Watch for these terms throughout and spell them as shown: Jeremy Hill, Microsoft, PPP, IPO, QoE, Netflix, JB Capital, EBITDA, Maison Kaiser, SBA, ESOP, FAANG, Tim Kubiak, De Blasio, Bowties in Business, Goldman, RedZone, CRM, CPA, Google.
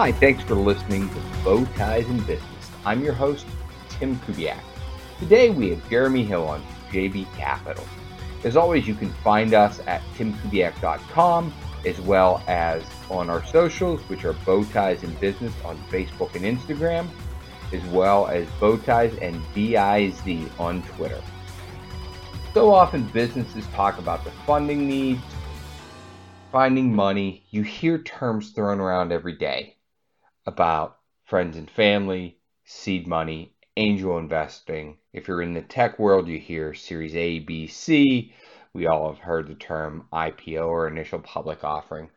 Hi, thanks for listening to Bowties in Business. I'm your host, Tim Kubiak. Today we have Jeremy Hill on JB Capital. As always, you can find us at timkubiak.com as well as on our socials, which are Bowties in Business on Facebook and Instagram, as well as Bowties and BIZ on Twitter. So often businesses talk about the funding needs, finding money. You hear terms thrown around every day about friends and family, seed money, angel investing. If you're in the tech world, you hear Series A, B, C. We all have heard the term IPO or initial public offering.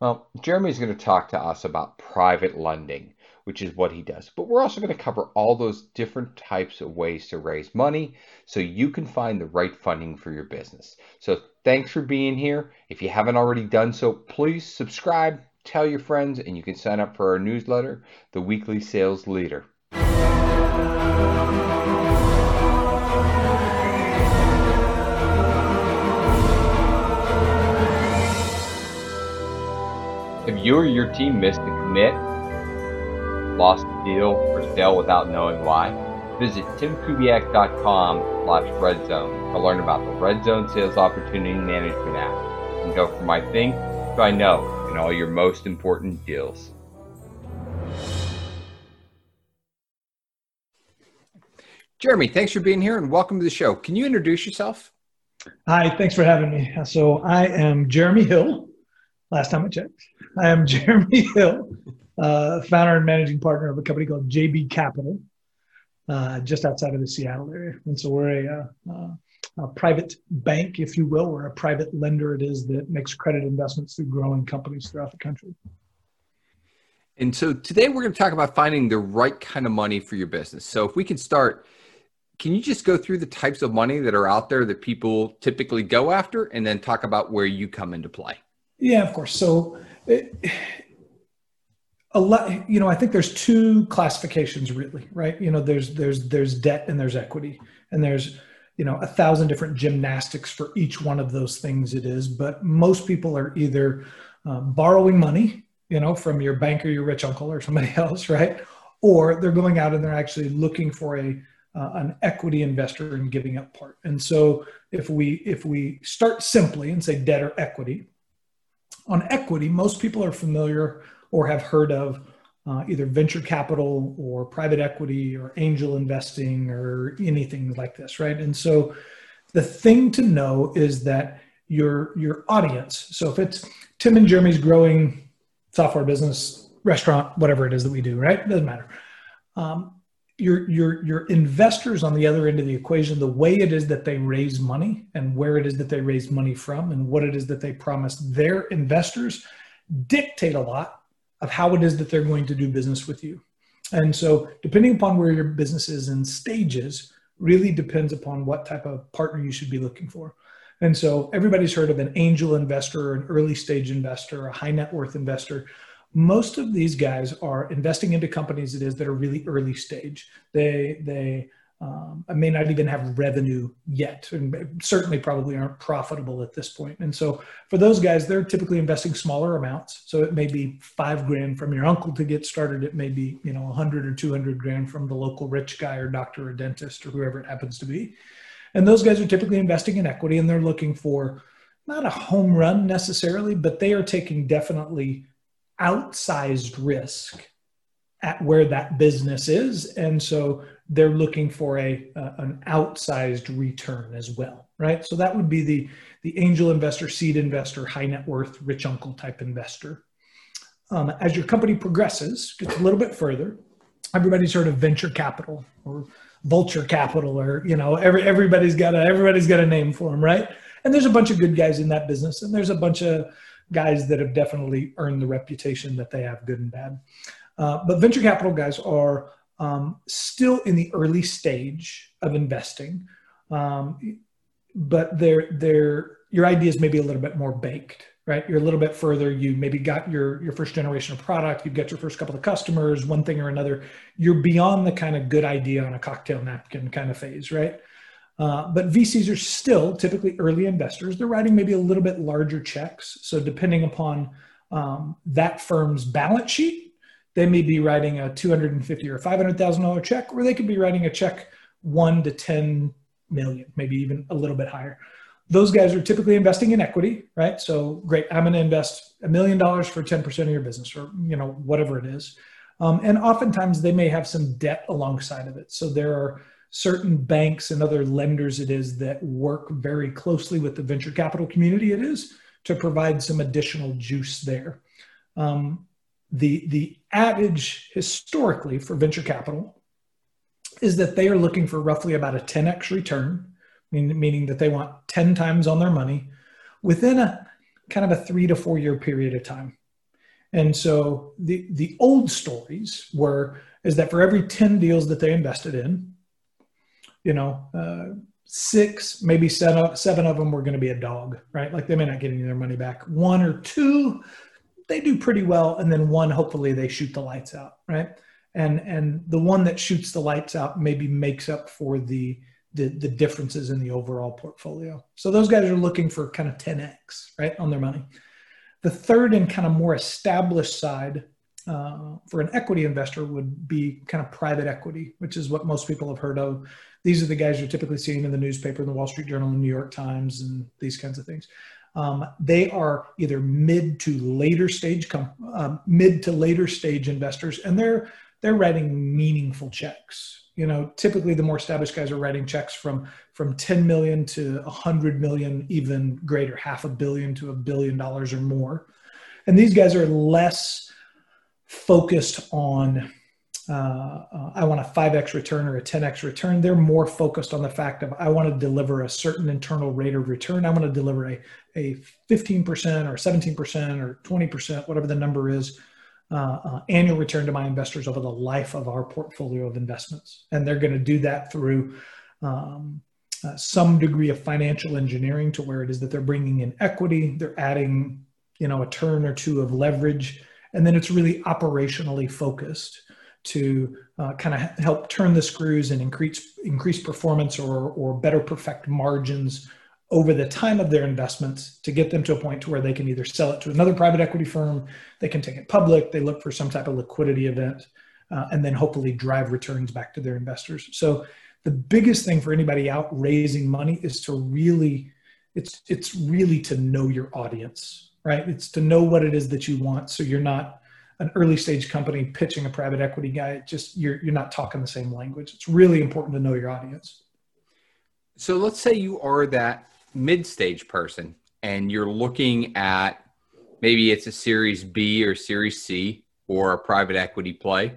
Well, Jeremy's going to talk to us about private lending, which is what he does. But we're also going to cover all those different types of ways to raise money so you can find the right funding for your business. So thanks for being here. If you haven't already done so, please subscribe, tell your friends, and you can sign up for our newsletter, The Weekly Sales Leader. Have you or your team missed a commit, lost a deal, or sale without knowing why? Visit timkubiak.com/RedZone to learn about the RedZone Sales Opportunity Management app and go from I think to I know in all your most important deals. Jeremy, thanks for being here and welcome to the show. Can you introduce yourself? Hi, thanks for having me. So I am Jeremy Hill. Last time I checked, I am Jeremy Hill, founder and managing partner of a company called JB Capital, just outside of the Seattle area. And so we're a private bank, if you will, or a private lender it is that makes credit investments through growing companies throughout the country. And so today we're going to talk about finding the right kind of money for your business. So if we can start, can you just go through the types of money that are out there that people typically go after and then talk about where you come into play? Yeah, of course. So, I think there's two classifications really, right? You know, there's debt and there's equity, and there's, you know, 1,000 different gymnastics for each one of those things it is. But most people are either borrowing money, you know, from your bank or your rich uncle or somebody else, right? Or they're going out and they're actually looking for an equity investor and giving up part. And so if we start simply and say debt or equity. On equity, most people are familiar or have heard of either venture capital or private equity or angel investing or anything like this, right? And so the thing to know is that your audience, so if it's Tim and Jeremy's growing software business, restaurant, whatever it is that we do, right? Doesn't matter. Your investors on the other end of the equation, the way it is that they raise money and where it is that they raise money from and what it is that they promise their investors dictate a lot of how it is that they're going to do business with you. And so depending upon where your business is in stages really depends upon what type of partner you should be looking for. And so everybody's heard of an angel investor, an early stage investor, a high net worth investor. Most of these guys are investing into companies that are really early stage. They may not even have revenue yet, and certainly probably aren't profitable at this point. And so for those guys, they're typically investing smaller amounts. So it may be $5,000 from your uncle to get started. It may be, you know, 100 or 200 grand from the local rich guy or doctor or dentist or whoever it happens to be. And those guys are typically investing in equity, and they're looking for not a home run necessarily, but they are taking definitely outsized risk at where that business is, and so they're looking for an outsized return as well, right? So that would be the angel investor, seed investor, high net worth, rich uncle type investor. As your company progresses, gets a little bit further, everybody's heard of venture capital or vulture capital, or you know, everybody's got a name for them, right? And there's a bunch of good guys in that business, and there's a bunch of guys that have definitely earned the reputation that they have, good and bad. But venture capital guys are still in the early stage of investing, but your ideas may be a little bit more baked, right? You're a little bit further. You maybe got your first generation of product. You've got your first couple of customers, one thing or another. You're beyond the kind of good idea on a cocktail napkin kind of phase, right? But VCs are still typically early investors. They're writing maybe a little bit larger checks. So depending upon that firm's balance sheet, They may be writing a $250,000 or $500,000 check, or they could be writing a check 1 to 10 million, maybe even a little bit higher. Those guys are typically investing in equity, right? So great, I'm going to invest $1 million for 10% of your business, or whatever it is. And oftentimes they may have some debt alongside of it. So there are certain banks and other lenders that work very closely with the venture capital community to provide some additional juice there. The adage historically for venture capital is that they are looking for roughly about a 10x return, meaning that they want 10 times on their money within a kind of a 3 to 4 year period of time. And so the old stories is that for every 10 deals that they invested in, 6, maybe 7 of them were going to be a dog, right? Like they may not get any of their money back. 1 or 2, they do pretty well. And then 1, hopefully they shoot the lights out, right? And the one that shoots the lights out maybe makes up for the differences in the overall portfolio. So those guys are looking for kind of 10x, right, on their money. The third and kind of more established side for an equity investor would be kind of private equity, which is what most people have heard of. These are the guys you're typically seeing in the newspaper, in the Wall Street Journal, the New York Times, and these kinds of things. They are either mid to later stage investors, and they're writing meaningful checks. Typically the more established guys are writing checks from 10 million to 100 million, even greater, $500 million to $1 billion or more. And these guys are less focused on, I want a 5x return or a 10x return. They're more focused on the fact of, I want to deliver a certain internal rate of return. I want to deliver a 15% or 17% or 20%, whatever the number is, annual return to my investors over the life of our portfolio of investments. And they're going to do that through some degree of financial engineering, to where it is that they're bringing in equity, they're adding, a turn or two of leverage, and then it's really operationally focused to kind of help turn the screws and increase performance or better perfect margins over the time of their investments, to get them to a point to where they can either sell it to another private equity firm, they can take it public, they look for some type of liquidity event, and then hopefully drive returns back to their investors. So the biggest thing for anybody out raising money is to really, it's really to know your audience, right? It's to know what it is that you want. So you're not an early stage company pitching a private equity guy, you're not talking the same language. It's really important to know your audience. So let's say you are that mid-stage person and you're looking at, maybe it's a Series B or Series C or a private equity play,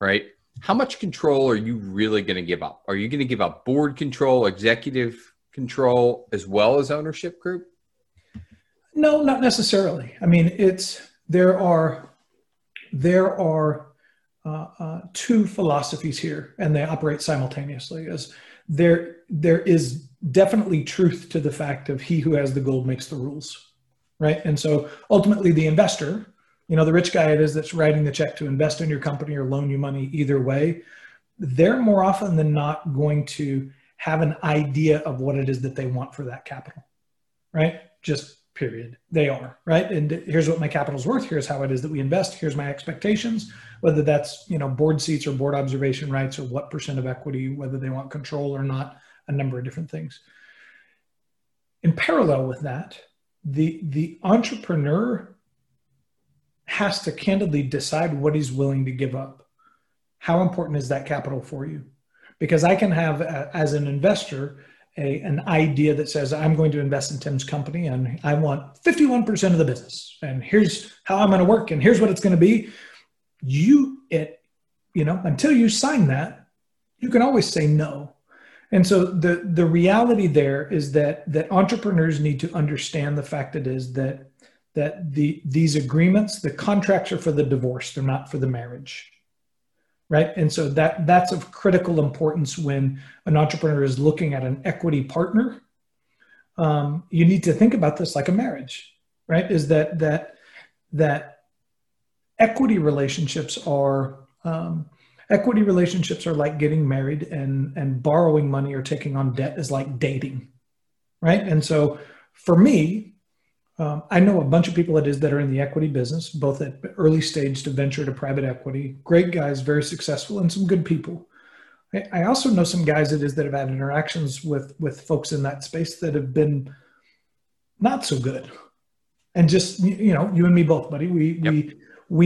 right? How much control are you really going to give up? Are you going to give up board control, executive control, as well as ownership group? No, not necessarily. I mean, there are two philosophies here, and they operate simultaneously. As there is definitely truth to the fact of, he who has the gold makes the rules, right? And so ultimately the investor, the rich guy that's writing the check to invest in your company or loan you money, either way, they're more often than not going to have an idea of what it is that they want for that capital, right? Just period. They are, right? And here's what my capital's worth. Here's how it is that we invest. Here's my expectations, whether that's, board seats or board observation rights, or what % of equity, whether they want control or not, a number of different things. In parallel with that, the entrepreneur has to candidly decide what he's willing to give up. How important is that capital for you? Because I can have, as an investor, an idea that says, I'm going to invest in Tim's company and I want 51% of the business, and here's how I'm going to work, and here's what it's going to be. Until you sign that, you can always say no. And so the reality there is that entrepreneurs need to understand the fact that these agreements, the contracts, are for the divorce, they're not for the marriage. Right. And so that's of critical importance when an entrepreneur is looking at an equity partner. You need to think about this like a marriage, right? Is that equity relationships are like getting married, and borrowing money or taking on debt is like dating, right? And so for me, I know a bunch of people that are in the equity business, both at early stage to venture to private equity. Great guys, very successful, and some good people. I also know some guys that have had interactions with folks in that space that have been not so good. And just, you know, you and me both, buddy, we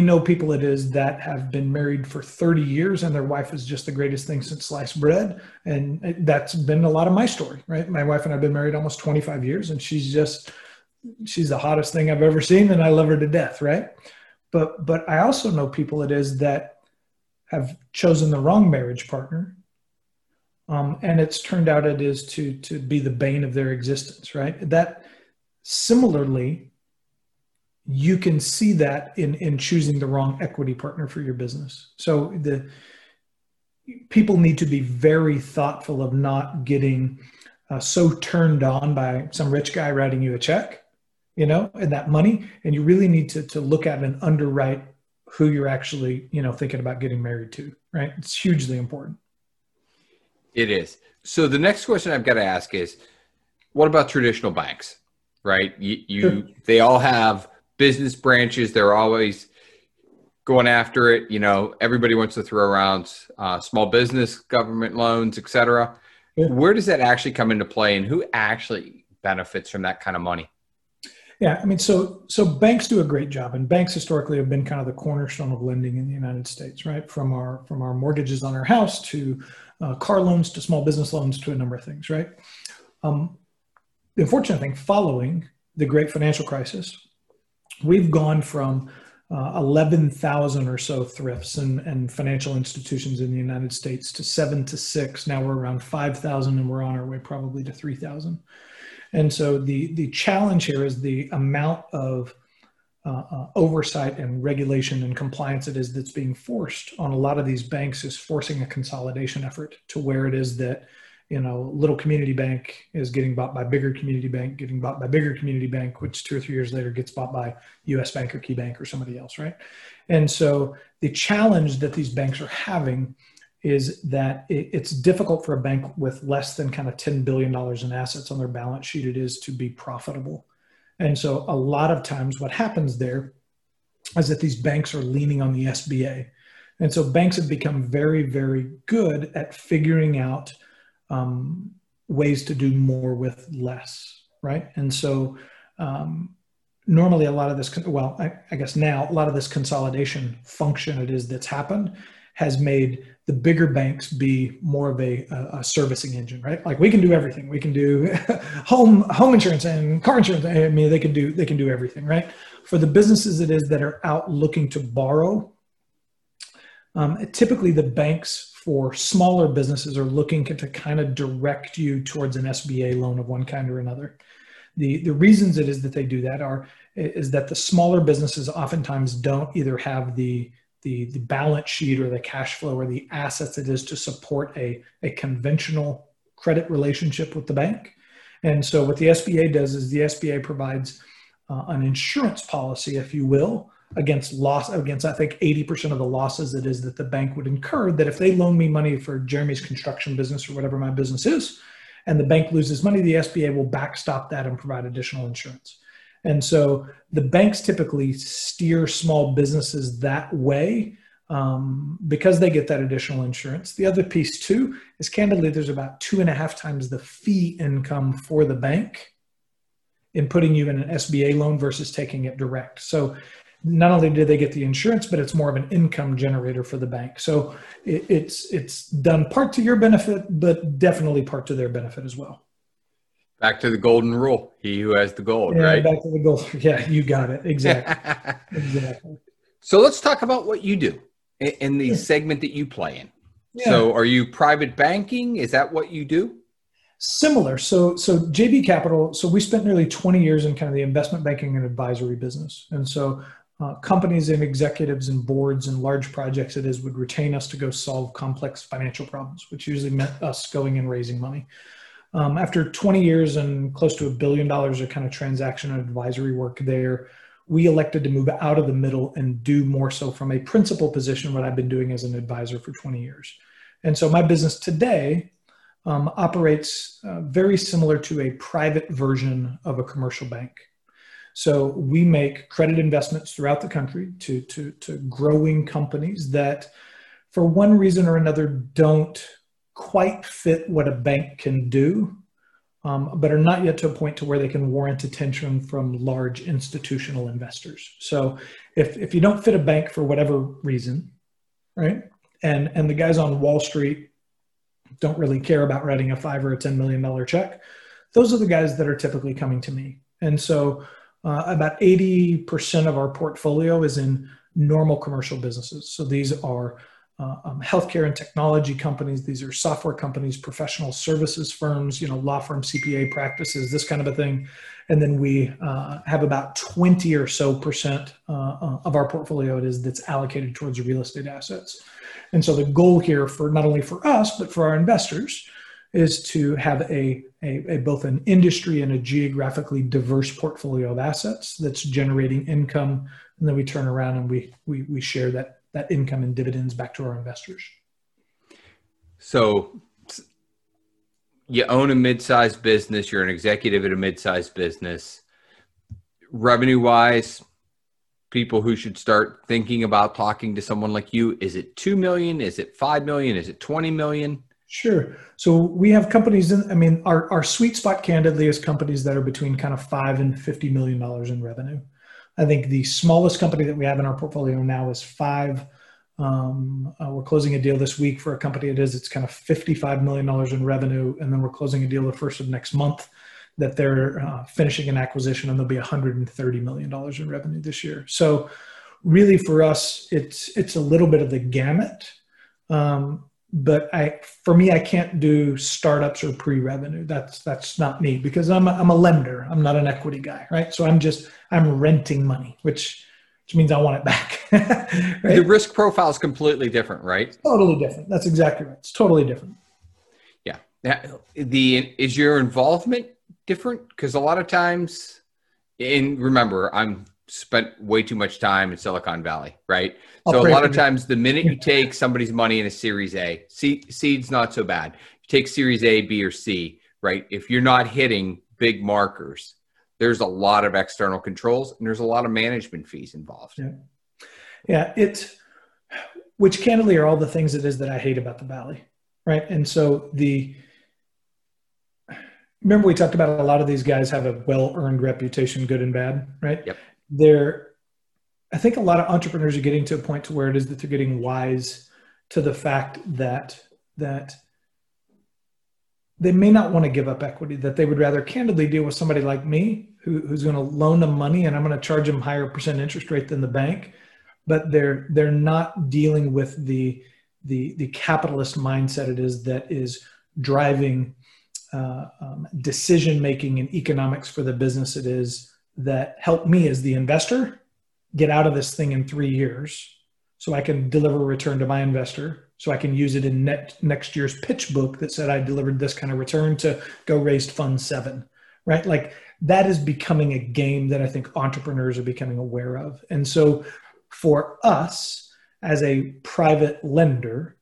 know people that have been married for 30 years and their wife is just the greatest thing since sliced bread. And that's been a lot of my story, right? My wife and I've been married almost 25 years and she's the hottest thing I've ever seen. And I love her to death. Right. But I also know people that have chosen the wrong marriage partner. And it's turned out to be the bane of their existence, right? That similarly, you can see that in choosing the wrong equity partner for your business. So people need to be very thoughtful of not getting so turned on by some rich guy writing you a check, you know, and that money. And you really need to look at and underwrite who you're actually, you know, thinking about getting married to, right? It's hugely important. It is. So the next question I've got to ask is, what about traditional banks, right? They all have business branches. They're always going after it. You know, everybody wants to throw around small business, government loans, et cetera. Yeah. Where does that actually come into play and who actually benefits from that kind of money? Yeah, I mean, so banks do a great job, and banks historically have been kind of the cornerstone of lending in the United States, right? From our mortgages on our house to car loans to small business loans to a number of things, right? The unfortunate thing, following the great financial crisis, we've gone from 11,000 or so thrifts and financial institutions in the United States to 7 to 6. Now we're around 5,000, and we're on our way probably to 3,000. And so the challenge here is the amount of oversight and regulation and compliance that's being forced on a lot of these banks is forcing a consolidation effort to where that, you know, little community bank is getting bought by bigger community bank, which 2 or 3 years later gets bought by U.S. Bank or KeyBank or somebody else, right? And so the challenge that these banks are having is that it's difficult for a bank with less than kind of $10 billion in assets on their balance sheet to be profitable. And so a lot of times what happens there is that these banks are leaning on the SBA. And so banks have become very, very good at figuring out ways to do more with less, right? And so normally a lot of this, well, I guess now a lot of this consolidation function that's happened has made the bigger banks be more of a servicing engine, right? Like we can do everything. We can do home insurance and car insurance. I mean, they can do everything, right? For the businesses that are out looking to borrow, typically the banks for smaller businesses are looking to kind of direct you towards an SBA loan of one kind or another. The reasons that they do that is that the smaller businesses oftentimes don't either have the balance sheet or the cash flow or the assets to support a conventional credit relationship with the bank. And so what the SBA does is the SBA provides an insurance policy, if you will, against I think 80% of the losses that the bank would incur, that if they loan me money for Jeremy's construction business or whatever my business is, and the bank loses money, the SBA will backstop that and provide additional insurance. And so the banks typically steer small businesses that way because they get that additional insurance. The other piece too is candidly, there's about 2.5 times the fee income for the bank in putting you in an SBA loan versus taking it direct. So not only do they get the insurance, but it's more of an income generator for the bank. So it's done part to your benefit, but definitely part to their benefit as well. Back to the golden rule. He who has the gold, right? Back to the gold. Yeah, you got it. Exactly. Exactly. So let's talk about what you do in the segment that you play in. Yeah. So are you private banking? Is that what you do? Similar. So JB Capital, so we spent nearly 20 years in kind of the investment banking and advisory business. And so companies and executives and boards and large projects would retain us to go solve complex financial problems, which usually meant us going and raising money. After 20 years and close to $1 billion of kind of transaction and advisory work there, we elected to move out of the middle and do more so from a principal position what I've been doing as an advisor for 20 years. And so my business today operates very similar to a private version of a commercial bank. So we make credit investments throughout the country to growing companies that for one reason or another don't quite fit what a bank can do, but are not yet to a point to where they can warrant attention from large institutional investors. So if you don't fit a bank for whatever reason, right, and the guys on Wall Street don't really care about writing a $5 or $10 million check, those are the guys that are typically coming to me. And so about 80% of our portfolio is in normal commercial businesses. So these are healthcare and technology companies. These are software companies, professional services firms, you know, law firms, CPA practices, this kind of a thing. And then we have about 20% or so of our portfolio that's allocated towards real estate assets. And so the goal here for not only for us, but for our investors is to have a both an industry and a geographically diverse portfolio of assets that's generating income. And then we turn around and we share that income and dividends back to our investors. So you own a mid-sized business, you're an executive at a mid-sized business. Revenue-wise, people who should start thinking about talking to someone like you, is it 2 million? Is it 5 million? Is it 20 million? Sure. So we have companies our sweet spot candidly is companies that are between kind of $5 and $50 million in revenue. I think the smallest company that we have in our portfolio now is $5. We're closing a deal this week for a company. It's kind of $55 million in revenue. And then we're closing a deal the first of next month that they're finishing an acquisition, and there'll be $130 million in revenue this year. So really for us, it's a little bit of the gamut. But for me, I can't do startups or pre-revenue. That's not me, because I'm a lender. I'm not an equity guy, right? So I'm renting money, which means I want it back. Right? The risk profile is completely different, right? It's totally different. That's exactly right. It's totally different. Yeah. Is your involvement different? Because a lot of times, and remember, I'm spent way too much time in Silicon Valley, right? So a lot of times the minute you take somebody's money in a Series A, seed's not so bad. You take Series A, B, or C, right? If you're not hitting big markers, there's a lot of external controls and there's a lot of management fees involved. Yeah. Which candidly are all the things that I hate about the Valley, right? And so remember we talked about a lot of these guys have a well-earned reputation, good and bad, right? Yep. I think a lot of entrepreneurs are getting to a point to where that they're getting wise to the fact that they may not want to give up equity, that they would rather candidly deal with somebody like me who's going to loan them money, and I'm going to charge them higher % interest rate than the bank, but they're not dealing with the capitalist mindset that is driving decision making and economics for the business. That help me as the investor get out of this thing in 3 years so I can deliver a return to my investor, so I can use it in next year's pitch book that said I delivered this kind of return to go raise Fund 7, right? Like that is becoming a game that I think entrepreneurs are becoming aware of. And so for us as a private lender,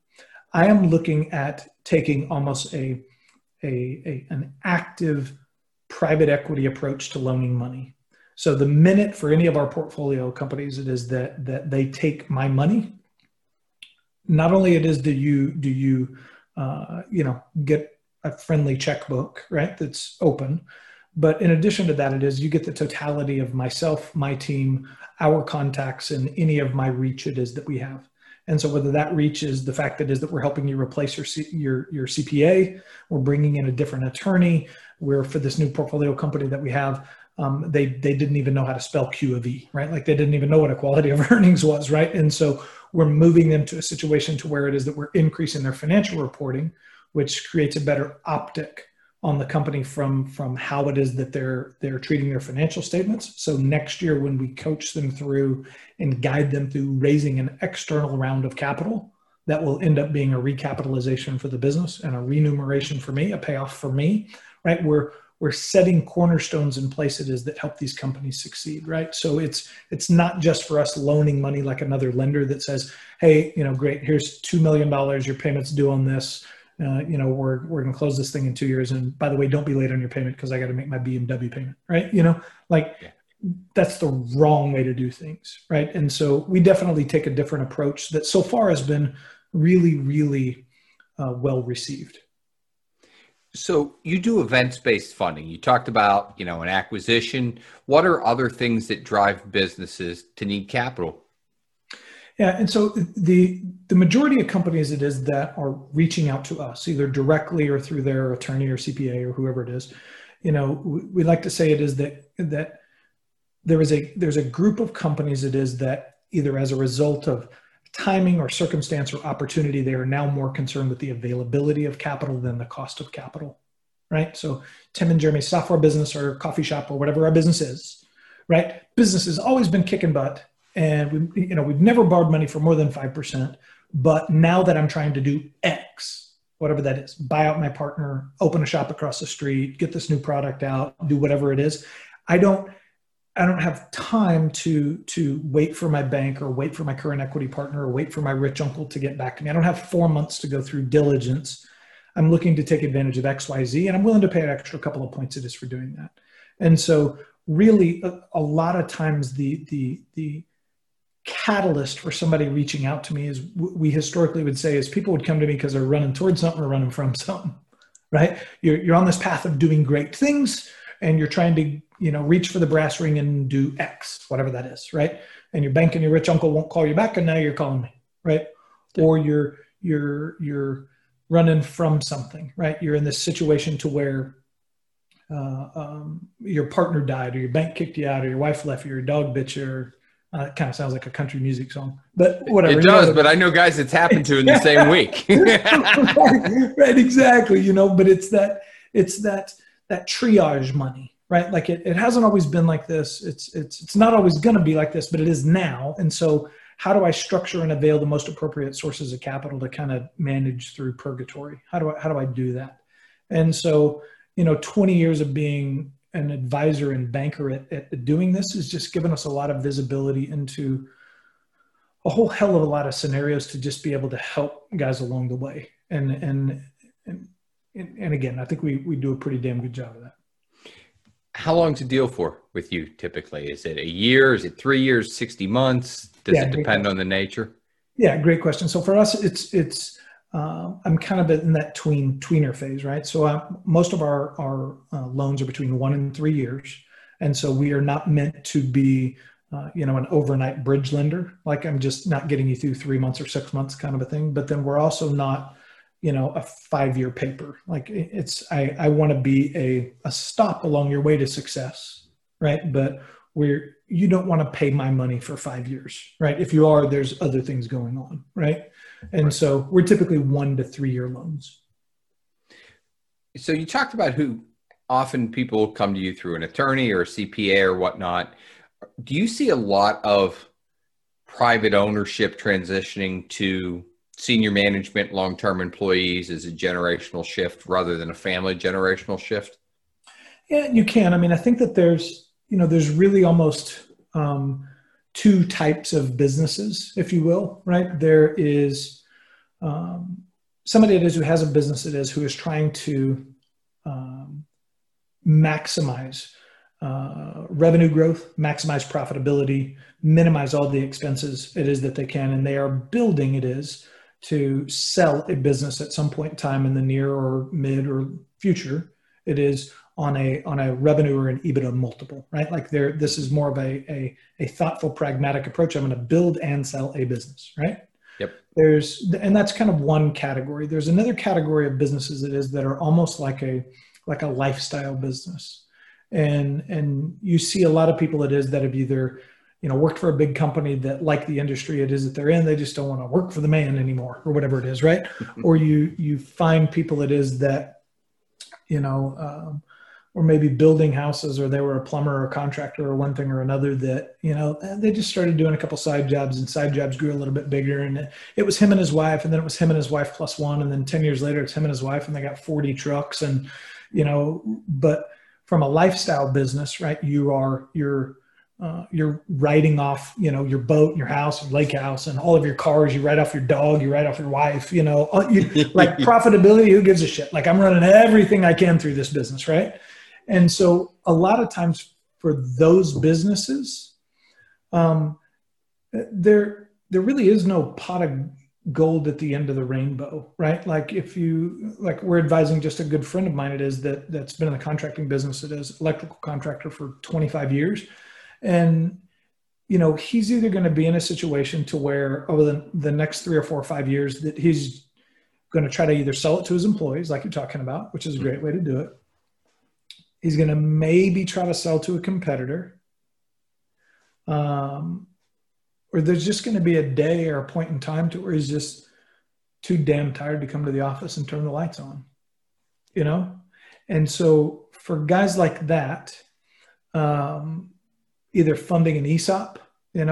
I am looking at taking almost an active private equity approach to loaning money. So the minute for any of our portfolio companies, that they take my money, not only do you get a friendly checkbook, right, that's open, but in addition to that, you get the totality of myself, my team, our contacts, and any of my reach that we have. And so whether that reach is the fact that we're helping you replace your CPA, we're bringing in a different attorney, where for this new portfolio company that we have, they didn't even know how to spell QoE, right? Like they didn't even know what a quality of earnings was, right? And so we're moving them to a situation to where that we're increasing their financial reporting, which creates a better optic on the company from how that they're treating their financial statements. So next year, when we coach them through and guide them through raising an external round of capital, that will end up being a recapitalization for the business and a remuneration for me, a payoff for me, right? We're setting cornerstones in place that help these companies succeed, right? So it's not just for us loaning money like another lender that says, hey, great, here's $2 million, your payment's due on this. We're going to close this thing in 2 years. And by the way, don't be late on your payment because I got to make my BMW payment, right? that's the wrong way to do things, right? And so we definitely take a different approach that so far has been really, really well received. So you do events-based funding. You talked about, you know, an acquisition. What are other things that drive businesses to need capital? Yeah, and so the majority of companies it is that are reaching out to us, either directly or through their attorney or CPA or whoever it is. You know, we like to say it is that there's a group of companies it is that either as a result of timing or circumstance or opportunity, they are now more concerned with the availability of capital than the cost of capital, right? So Tim and Jeremy's software business or coffee shop or whatever our business is, right? Business has always been kicking butt, and we've never borrowed money for more than 5%. But now that I'm trying to do X, whatever that is, buy out my partner, open a shop across the street, get this new product out, do whatever it is, I don't have time to wait for my bank or wait for my current equity partner or wait for my rich uncle to get back to me. I don't have 4 months to go through diligence. I'm looking to take advantage of X, Y, Z, and I'm willing to pay an extra couple of points it is for doing that. And so really a lot of times the catalyst for somebody reaching out to me is we historically would say is people would come to me because they're running towards something or running from something, right? You're on this path of doing great things and you're trying to, you know, reach for the brass ring and do X, whatever that is, right? And your bank and your rich uncle won't call you back, and now you're calling me, right? Yeah. Or you're running from something, right? You're in this situation to where your partner died, or your bank kicked you out, or your wife left you, or your dog bit you, or it kind of sounds like a country music song, but whatever. It does, but I know guys it's happened to in the same week. Right, exactly, you know, but it's that triage money. Right? Like it hasn't always been like this. It's not always going to be like this, but it is now. And so how do I structure and avail the most appropriate sources of capital to kind of manage through purgatory? How do I do that? And so, you know, 20 years of being an advisor and banker at doing this has just given us a lot of visibility into a whole hell of a lot of scenarios to just be able to help guys along the way. And again, I think we do a pretty damn good job of that. How long's a deal for with you typically? Is it a year? Is it 3 years, 60 months? Does it depend on the nature? Yeah, great question. So for us, it's I'm kind of in that tweener phase, right? So most of our loans are between 1 and 3 years. And so we are not meant to be, an overnight bridge lender. Like I'm just not getting you through 3 months or 6 months kind of a thing. But then we're also not, you know, a 5-year paper. Like I want to be a stop along your way to success, right? But you don't want to pay my money for 5 years, right? If you are, there's other things going on, right? And right. So we're typically 1 to 3 year loans. So you talked about who often people come to you through an attorney or a CPA or whatnot. Do you see a lot of private ownership transitioning to senior management, long-term employees is a generational shift rather than a family generational shift? Yeah, you can. I mean, I think that there's really almost two types of businesses, if you will, right? There is somebody it is who has a business it is who is trying to maximize revenue growth, maximize profitability, minimize all the expenses it is that they can, and they are building it is to sell a business at some point in time in the near or mid or future. It is on a revenue or an EBITDA multiple, right? Like this is more of a thoughtful, pragmatic approach. I'm going to build and sell a business, right? Yep. And that's kind of one category. There's another category of businesses that are almost like a lifestyle business. And you see a lot of people that have either, you know, worked for a big company that like the industry it is that they're in, they just don't want to work for the man anymore or whatever it is, right? Or you find people or maybe building houses, or they were a plumber or a contractor or one thing or another that, you know, they just started doing a couple side jobs, and side jobs grew a little bit bigger, and it was him and his wife, and then it was him and his wife plus one, and then 10 years later it's him and his wife and they got 40 trucks and, you know, but from a lifestyle business, right, you're writing off, you know, your boat and your house and lake house and all of your cars. You write off your dog, you write off your wife, you know, like profitability, who gives a shit? Like I'm running everything I can through this business, right? And so a lot of times for those businesses, there really is no pot of gold at the end of the rainbow, right? Like we're advising just a good friend of mine, that's been in the contracting business, it is electrical contractor for 25 years. And, he's either going to be in a situation to where over the next 3 or 4 or 5 years that he's going to try to either sell it to his employees, like you're talking about, which is a great way to do it. He's going to maybe try to sell to a competitor. Or there's just going to be a day or a point in time to where he's just too damn tired to come to the office and turn the lights on, And so for guys like that, either funding an ESOP, an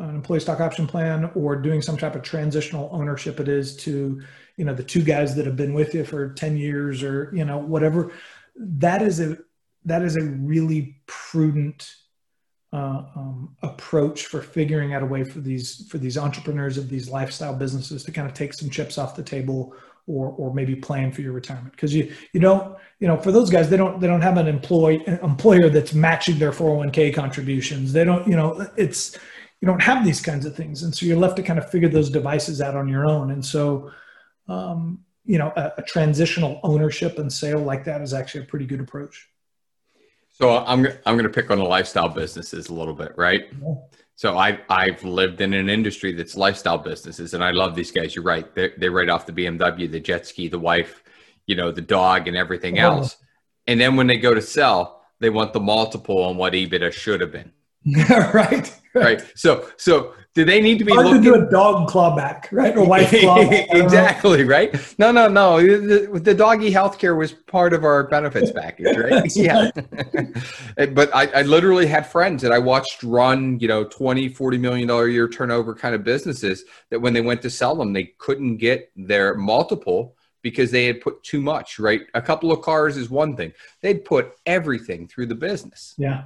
employee stock option plan, or doing some type of transitional ownership it is to, the two guys that have been with you for 10 years or, whatever, that is a really prudent approach for figuring out a way for these entrepreneurs of these lifestyle businesses to kind of take some chips off the table, or maybe plan for your retirement. Because you don't, for those guys, they don't have an employer that's matching their 401k contributions. They don't, you don't have these kinds of things. And so you're left to kind of figure those devices out on your own. And so, a transitional ownership and sale like that is actually a pretty good approach. So I'm going to pick on the lifestyle businesses a little bit, right? Yeah. So I've lived in an industry that's lifestyle businesses, and I love these guys. You're right; they write off the BMW, the jet ski, the wife, the dog, and everything else. And then when they go to sell, they want the multiple on what EBITDA should have been. Right. So do they need to be looking to do a dog clawback, right, or wife clawback? Exactly, right? No. The doggy healthcare was part of our benefits package, right? Yeah. But I literally had friends that I watched run, $20-40 million a year turnover kind of businesses that when they went to sell them, they couldn't get their multiple because they had put too much, right? A couple of cars is one thing. They'd put everything through the business. Yeah.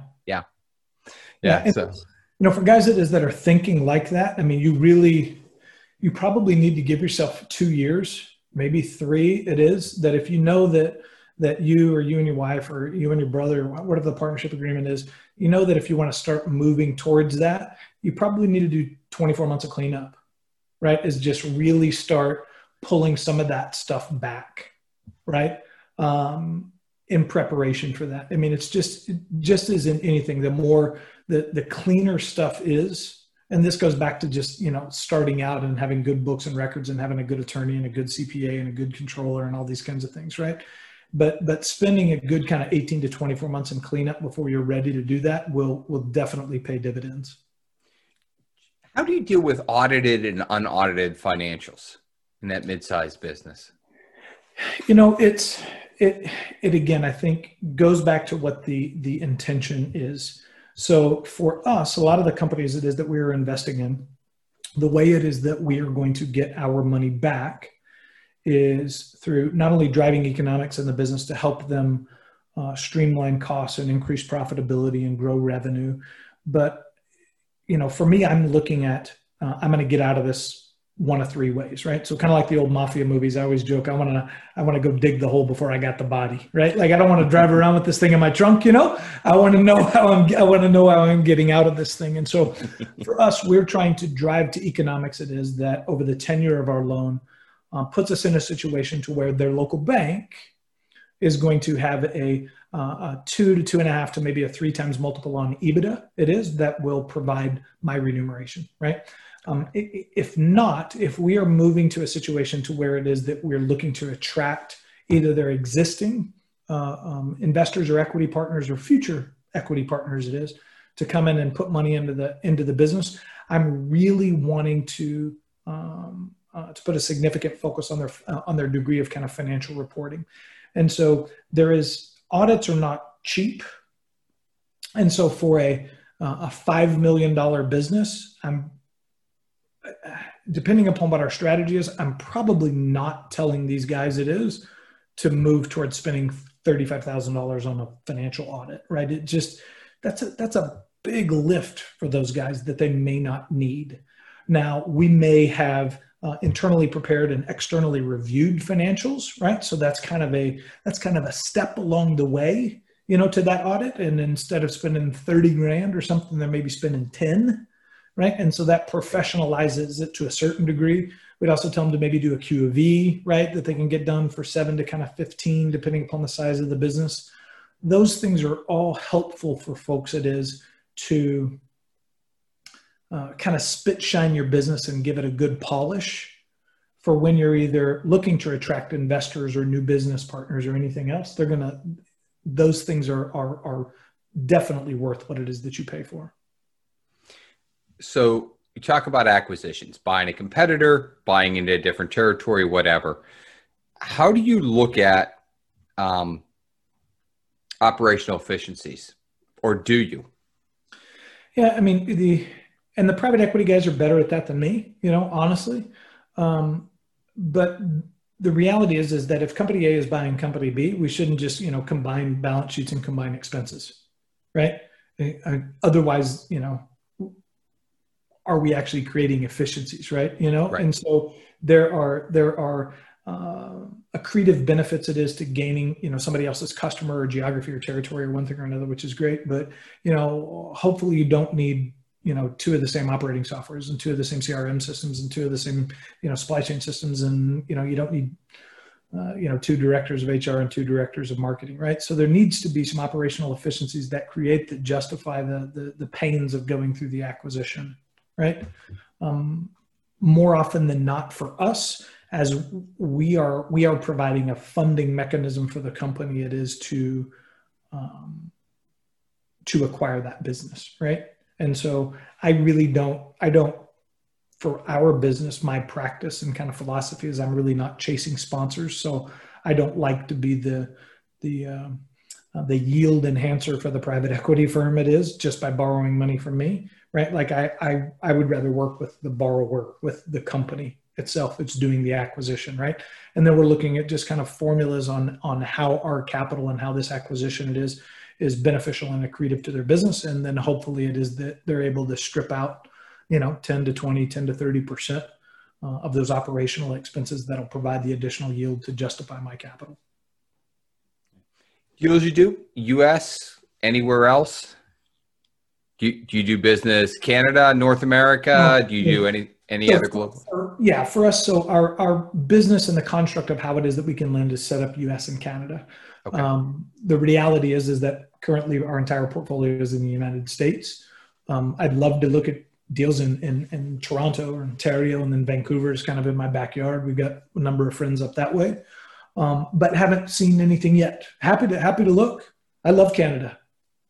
So, for guys that are thinking like that, I mean, you probably need to give yourself 2 years, maybe 3. It is that if you know that you and your wife or you and your brother, whatever the partnership agreement is, that if you want to start moving towards that, you probably need to do 24 months of cleanup, right? Is just really start pulling some of that stuff back, right? In preparation for that. I mean, it's just as in anything, the more the cleaner stuff is, and this goes back to just, starting out and having good books and records and having a good attorney and a good CPA and a good controller and all these kinds of things, right? But spending a good kind of 18 to 24 months in cleanup before you're ready to do that will definitely pay dividends. How do you deal with audited and unaudited financials in that mid-sized business? It again, I think, goes back to what the intention is. So for us, a lot of the companies it is that we are investing in, the way it is that we are going to get our money back is through not only driving economics in the business to help them streamline costs and increase profitability and grow revenue. But, for me, I'm looking at, I'm going to get out of this one of three ways, right? So kind of like the old mafia movies, I always joke, I want to go dig the hole before I got the body, right? Like I don't want to drive around with this thing in my trunk, I want to know how I'm getting out of this thing. And so for us, we're trying to drive to economics. It is that over the tenure of our loan puts us in a situation to where their local bank is going to have a 2 to 2.5 to maybe a 3 times multiple on EBITDA. It is that will provide my remuneration, right? If not, if we are moving to a situation to where it is that we're looking to attract either their existing investors or equity partners or future equity partners, it is to come in and put money into the business. I'm really wanting to put a significant focus on their degree of kind of financial reporting, and so audits are not cheap, and so for a $5 million business, I'm. Depending upon what our strategy is, I'm probably not telling these guys it is to move towards spending $35,000 on a financial audit, right? It just, that's a big lift for those guys that they may not need. Now, we may have internally prepared and externally reviewed financials, right? So that's kind of a step along the way you know, to that audit. And instead of spending 30 grand or something, they're maybe spending 10, right? And so that professionalizes it to a certain degree. We'd also tell them to maybe do a QoE, right? That they can get done for 7 to kind of 15, depending upon the size of the business. Those things are all helpful for folks. It is to kind of spit shine your business and give it a good polish for when you're either looking to attract investors or new business partners or anything else. They're gonna, those things are definitely worth what it is that you pay for. So you talk about acquisitions, buying a competitor, buying into a different territory, whatever. How do you look at operational efficiencies, or do you? Yeah, I mean, the private equity guys are better at that than me, you know, honestly. But the reality is that if company A is buying company B, we shouldn't just, you know, combine balance sheets and combine expenses, right? Otherwise, you know, are we actually creating efficiencies, right? You know, right. And so there are accretive benefits it is to gaining, you know, somebody else's customer or geography or territory or one thing or another, which is great. But, you know, hopefully you don't need, you know, 2 of the same operating softwares and 2 of the same CRM systems and 2 of the same, you know, supply chain systems. And, you know, you don't need, you know, 2 directors of HR and 2 directors of marketing, right? So there needs to be some operational efficiencies that create, that justify the pains of going through the acquisition, right? More often than not for us, as we are providing a funding mechanism for the company, it is to acquire that business, right? And so I don't, for our business, my practice and kind of philosophy is I'm really not chasing sponsors. So I don't like to be the yield enhancer for the private equity firm it is, just by borrowing money from me, right? Like I would rather work with the borrower, with the company itself. It's doing the acquisition, right? And then we're looking at just kind of formulas on how our capital and how this acquisition it is beneficial and accretive to their business. And then hopefully it is that they're able to strip out, you know, 10 to 20, 10 to 30% of those operational expenses that'll provide the additional yield to justify my capital. Deals you do, US, anywhere else? Do you do business Canada, North America? Do you do any other global? Yeah, for us, so our business and the construct of how it is that we can lend is set up US and Canada. Okay. The reality is that currently our entire portfolio is in the United States. I'd love to look at deals in Toronto or Ontario, and then Vancouver is kind of in my backyard. We've got a number of friends up that way. But haven't seen anything yet. Happy to look. I love Canada.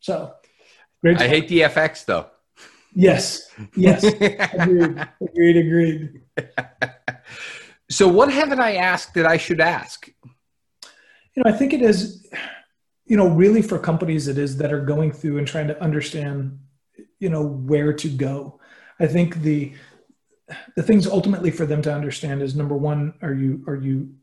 So great. I hate the FX though. Yes. Agreed. So what haven't I asked that I should ask? You know, I think it is, you know, really for companies it is that are going through and trying to understand, you know, where to go. I think the things ultimately for them to understand is, number one, are you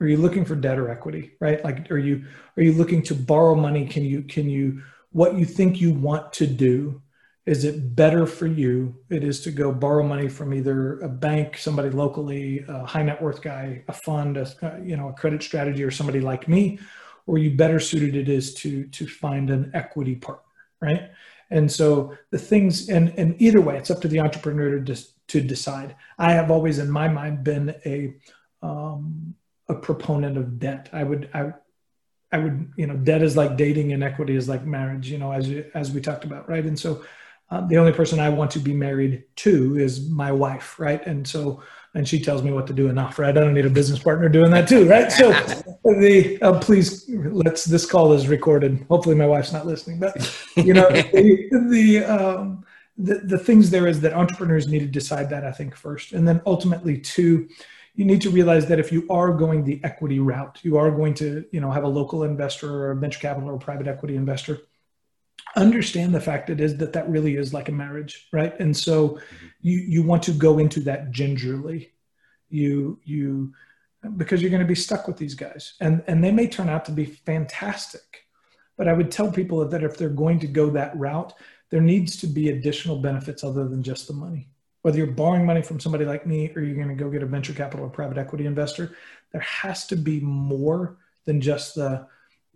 looking for debt or equity, right? Like, are you looking to borrow money? Can you, what you think you want to do, is it better for you? It is to go borrow money from either a bank, somebody locally, a high net worth guy, a fund, a credit strategy, or somebody like me, or you better suited it is to find an equity partner, right? And so the things, and either way, it's up to the entrepreneur to decide. I have always in my mind been a proponent of debt. I would, you know, debt is like dating and equity is like marriage, you know, as we talked about, right? And so the only person I want to be married to is my wife, right? And so, and she tells me what to do enough, right? I don't need a business partner doing that too, right? So please, this call is recorded. Hopefully my wife's not listening, but you know, the things there is that entrepreneurs need to decide that, I think, first. And then ultimately too, you need to realize that if you are going the equity route, you are going to, you know, have a local investor or a venture capital or private equity investor, understand the fact it is that really is like a marriage, right? And so you want to go into that gingerly, you because you're going to be stuck with these guys, and they may turn out to be fantastic, but I would tell people that if they're going to go that route, there needs to be additional benefits other than just the money. Whether you're borrowing money from somebody like me or you're going to go get a venture capital or private equity investor, there has to be more than just the,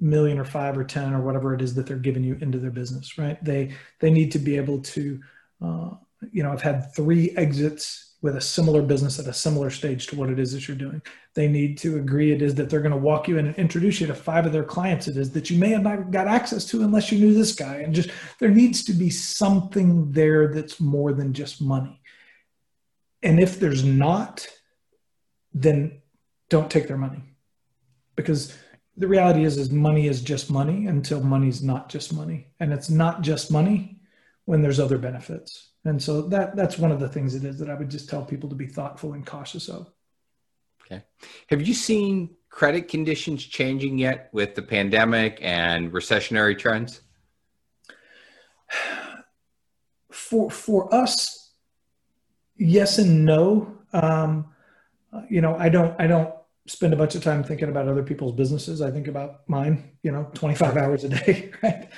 million or 5 or 10 or whatever it is that they're giving you into their business, right? They need to be able to, I've had 3 exits with a similar business at a similar stage to what it is that you're doing. They need to agree it is that they're going to walk you in and introduce you to 5 of their clients it is that you may have not got access to unless you knew this guy. And just, there needs to be something there that's more than just money. And if there's not, then don't take their money, because the reality is money is just money until money's not just money. And it's not just money when there's other benefits. And so that's one of the things it is that I would just tell people to be thoughtful and cautious of. Okay. Have you seen credit conditions changing yet with the pandemic and recessionary trends? For us, yes and no. I don't spend a bunch of time thinking about other people's businesses. I think about mine, 25 hours a day. Right?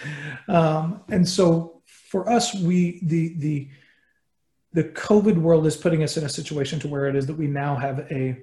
And so for us, the COVID world is putting us in a situation to where it is that we now have a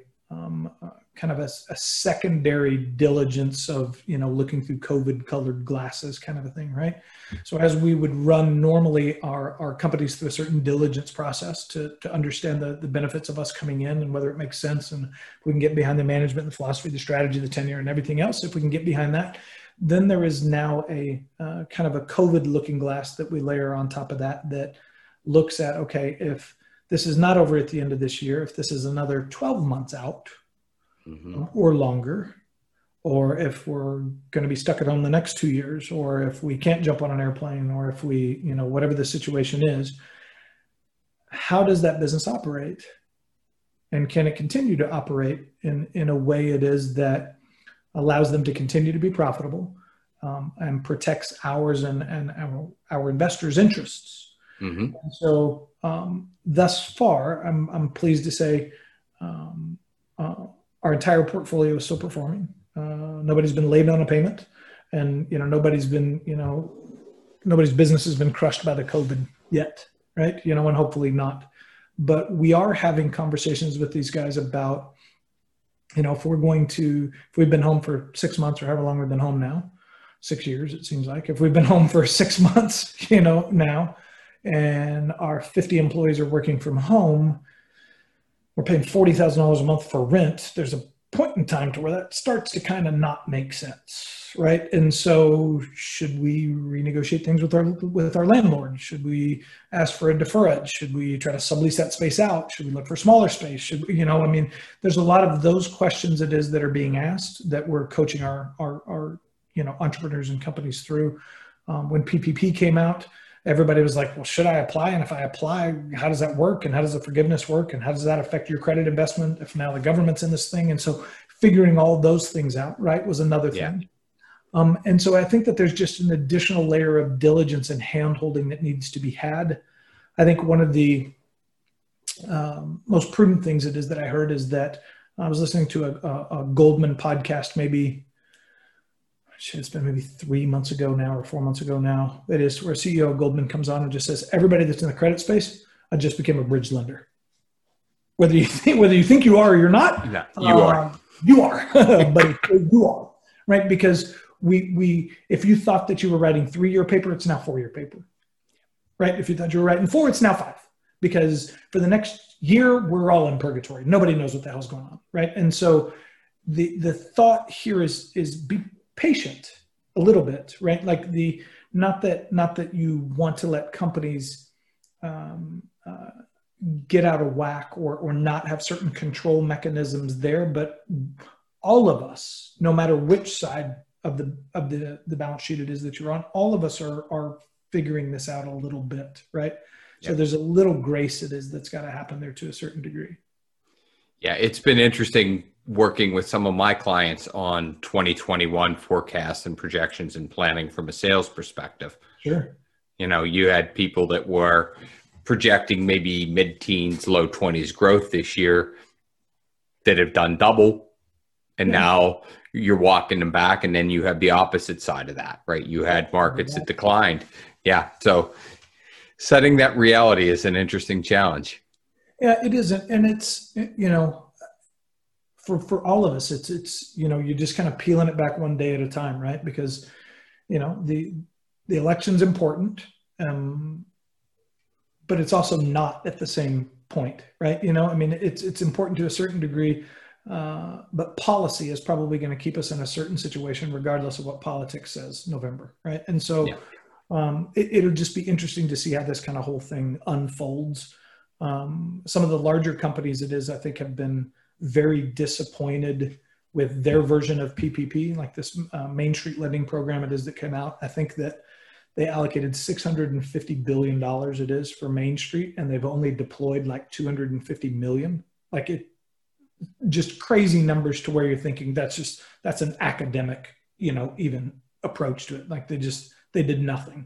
secondary diligence of, looking through COVID colored glasses kind of a thing. Right. So as we would run normally our companies through a certain diligence process to understand the benefits of us coming in and whether it makes sense. And if we can get behind the management, the philosophy, the strategy, the tenure, and everything else, if we can get behind that, then there is now a COVID looking glass that we layer on top of that looks at, okay, if this is not over at the end of this year, if this is another 12 months out, mm-hmm. or longer, or if we're going to be stuck at home the next 2 years, or if we can't jump on an airplane, or if we, whatever the situation is, how does that business operate? And can it continue to operate in a way it is that allows them to continue to be profitable, and protects ours and our investors' interests? Mm-hmm. And so thus far, I'm pleased to say, our entire portfolio is still performing. Nobody's been late on a payment, and nobody's business has been crushed by the COVID yet, right? And hopefully not. But we are having conversations with these guys about, if we've been home for 6 months or however long we've been home now, 6 years it seems like. If we've been home for 6 months, now, and our 50 employees are working from home. We're paying $40,000 a month for rent. There's a point in time to where that starts to kind of not make sense, right? And so should we renegotiate things with our landlord? Should we ask for a deferral? Should we try to sublease that space out? Should we look for smaller space? There's a lot of those questions it is that are being asked that we're coaching our entrepreneurs and companies through. When PPP came out, everybody was like, well, should I apply? And if I apply, how does that work? And how does the forgiveness work? And how does that affect your credit investment if now the government's in this thing? And so figuring all those things out, right, was another thing. And so I think that there's just an additional layer of diligence and hand-holding that needs to be had. I think one of the most prudent things it is that I heard is that I was listening to a Goldman podcast it's been maybe 3 months ago now or 4 months ago now. It is where CEO of Goldman comes on and just says, everybody that's in the credit space, I just became a bridge lender. Whether you think you are or you're not, no, you are, buddy, you are, right? Because we if you thought that you were writing 3-year paper, it's now 4-year paper, right? If you thought you were writing 4, it's now 5, because for the next year, we're all in purgatory. Nobody knows what the hell's going on, right? And so the thought here is be patient a little bit, right? Like not that you want to let companies get out of whack or not have certain control mechanisms there, but all of us, no matter which side of the balance sheet it is that you're on, all of us are figuring this out a little bit, right? Yep. So there's a little grace it is that's got to happen there to a certain degree. Yeah, it's been interesting working with some of my clients on 2021 forecasts and projections and planning from a sales perspective. Sure. You had people that were projecting maybe mid-teens, low 20s growth this year that have done double. And now you're walking them back, and then you have the opposite side of that, right? You had markets that declined. Yeah. So setting that reality is an interesting challenge. Yeah, it is. And it's, for all of us, it's, you know, you're just kind of peeling it back one day at a time, right? Because, you know, the election's important, but it's also not at the same point, right? You know, I mean, it's important to a certain degree, but policy is probably going to keep us in a certain situation, regardless of what politics says November, right? And so yeah. It'll just be interesting to see how this kind of whole thing unfolds. Some of the larger companies I think, have been very disappointed with their version of PPP, like this Main Street Lending Program that came out. I think that they allocated $650 billion for Main Street, and they've only deployed like $250 million. Like it, just crazy numbers to where you're thinking that's an academic, you know, even approach to it. Like they did nothing.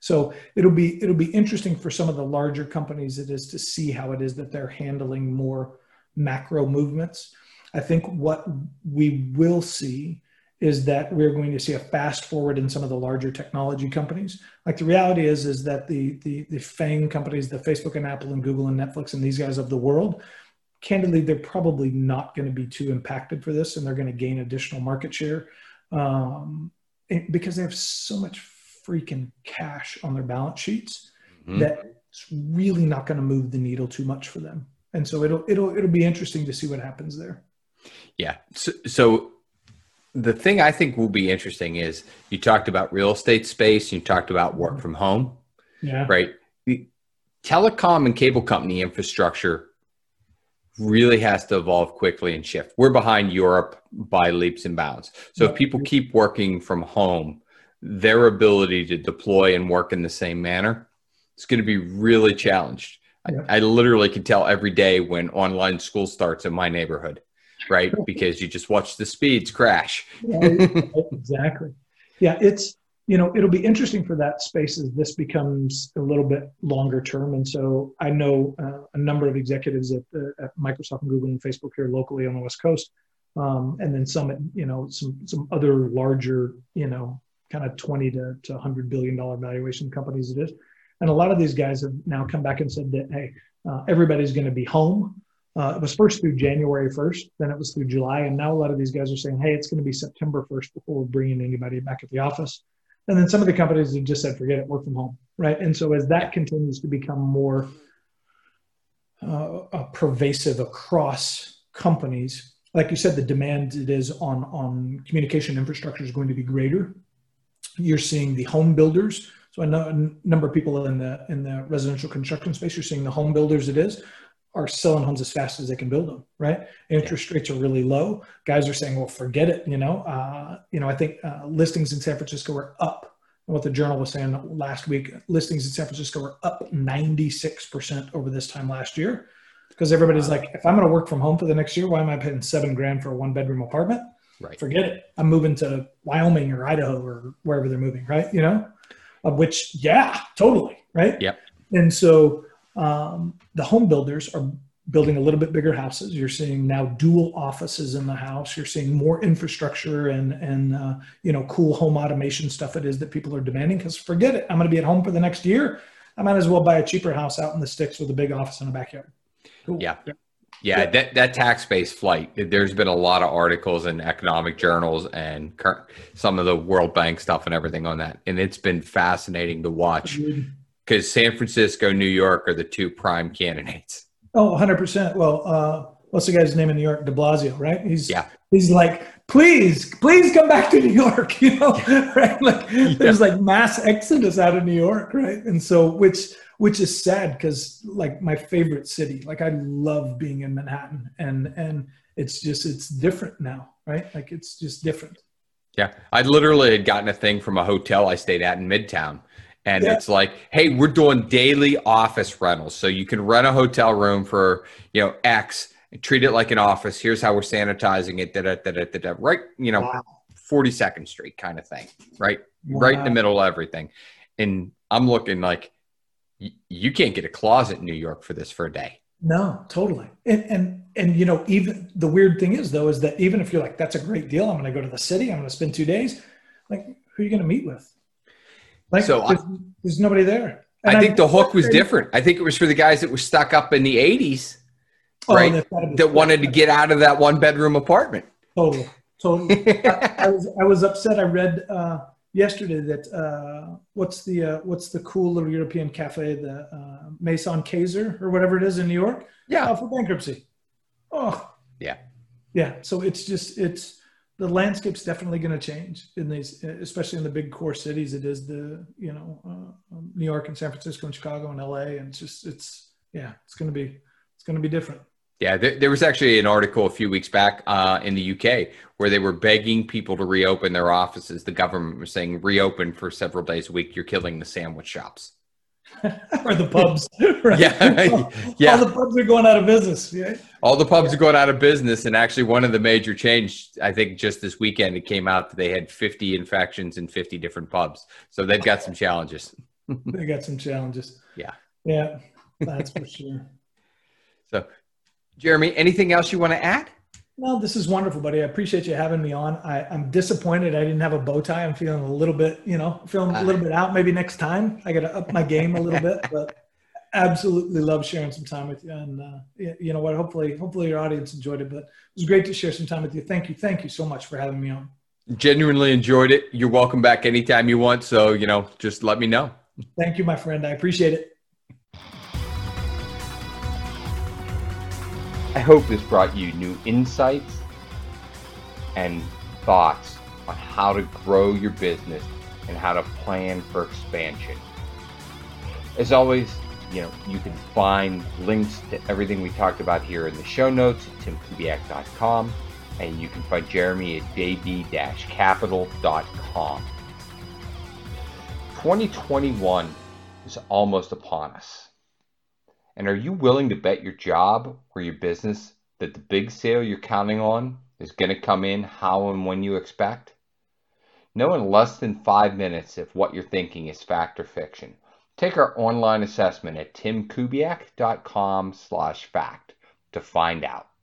So it'll be interesting for some of the larger companies to see how that they're handling more macro movements. I think what we will see is that we're going to see a fast forward in some of the larger technology companies. Like the reality is that the FAANG companies, the Facebook and Apple and Google and Netflix and these guys of the world, candidly, they're probably not going to be too impacted for this, and they're going to gain additional market share because they have so much freaking cash on their balance sheets that it's really not going to move the needle too much for them. And so it'll be interesting to see what happens there. Yeah. So the thing I think will be interesting is you talked about real estate space, you talked about work from home, yeah, right? The telecom and cable company infrastructure really has to evolve quickly and shift. We're behind Europe by leaps and bounds. So if people keep working from home, their ability to deploy and work in the same manner, it's going to be really challenged. Yeah. I literally can tell every day when online school starts in my neighborhood, right? Because you just watch the speeds crash. Yeah, exactly. Yeah, it's, you know, it'll be interesting for that space as this becomes a little bit longer term. And so I know a number of executives at Microsoft and Google and Facebook here locally on the West Coast, and then some, you know, some other larger, you know, kind of $20 to $100 billion valuation companies . And a lot of these guys have now come back and said that, hey, everybody's going to be home. It was first through January 1st, then it was through July. And now a lot of these guys are saying, hey, it's going to be September 1st before we're bringing anybody back at the office. And then some of the companies have just said, forget it, work from home, right? And so as that continues to become more pervasive across companies, like you said, the demand on communication infrastructure is going to be greater. You're seeing the home builders. So I know a number of people in the residential construction space, you're seeing the home builders are selling homes as fast as they can build them, right? Interest rates are really low. Guys are saying, well, forget it, you know? I think listings in San Francisco are up. What the Journal was saying last week, listings in San Francisco were up 96% over this time last year, because everybody's like, if I'm going to work from home for the next year, why am I paying $7,000 for a one-bedroom apartment? Right. Forget it. I'm moving to Wyoming or Idaho or wherever they're moving, right? You know, of which, yeah, totally, right? Yep. And so the home builders are building a little bit bigger houses. You're seeing now dual offices in the house. You're seeing more infrastructure and you know, cool home automation stuff that people are demanding, because forget it, I'm going to be at home for the next year. I might as well buy a cheaper house out in the sticks with a big office in a backyard. Cool. Yeah. Yeah, that tax-based flight, there's been a lot of articles in economic journals and some of the World Bank stuff and everything on that. And it's been fascinating to watch, because San Francisco, New York are the two prime candidates. Oh, 100%. Well, what's the guy's name in New York? De Blasio, right? He's like, please come back to New York, you know, right? Like there's like mass exodus out of New York, right? And so which is sad, because like my favorite city, like I love being in Manhattan, and it's different now, right? Like it's just different. Yeah. I literally had gotten a thing from a hotel I stayed at in Midtown, and it's like, hey, we're doing daily office rentals. So you can rent a hotel room for, you know, X and treat it like an office. Here's how we're sanitizing it. Right. You know, 42nd Street kind of thing, right? Wow. Right in the middle of everything. And I'm looking like, you can't get a closet in New York for this for a day. No, totally. And you know, even the weird thing is that even if you're like, that's a great deal, I'm going to go to the city, I'm going to spend 2 days. Like, who are you going to meet with? Like, so there's nobody there. And I think the hook was different. I think it was for the guys that were stuck up in the 80s right? That wanted to get out of that one-bedroom apartment. Totally. Totally. I was upset. I read yesterday that what's the cool little European cafe, the Maison Kaiser or whatever it is in New York, for bankruptcy. Oh, yeah, yeah. So it's the landscape's definitely going to change in these, especially in the big core cities. It is the New York and San Francisco and Chicago and LA, and it's going to be different. Yeah, there was actually an article a few weeks back in the UK where they were begging people to reopen their offices. The government was saying, reopen for several days a week. You're killing the sandwich shops. Or the pubs. Right? Yeah. All the pubs are going out of business. Yeah. All the pubs are going out of business. And actually one of the major changes, I think just this weekend, it came out that they had 50 infections in 50 different pubs. So they've got some challenges. Yeah. Yeah, that's for sure. So, Jeremy, anything else you want to add? No, this is wonderful, buddy. I appreciate you having me on. I'm disappointed I didn't have a bow tie. I'm feeling a little bit, feeling a little bit out. Maybe next time I got to up my game a little bit, but absolutely love sharing some time with you. And you know what, hopefully your audience enjoyed it, but it was great to share some time with you. Thank you so much for having me on. Genuinely enjoyed it. You're welcome back anytime you want. So, just let me know. Thank you, my friend. I appreciate it. I hope this brought you new insights and thoughts on how to grow your business and how to plan for expansion. As always, you can find links to everything we talked about here in the show notes at timkubiak.com, and you can find Jeremy at jb-capital.com. 2021 is almost upon us. And are you willing to bet your job or your business that the big sale you're counting on is going to come in how and when you expect? Know in less than 5 minutes if what you're thinking is fact or fiction. Take our online assessment at timkubiak.com/fact to find out.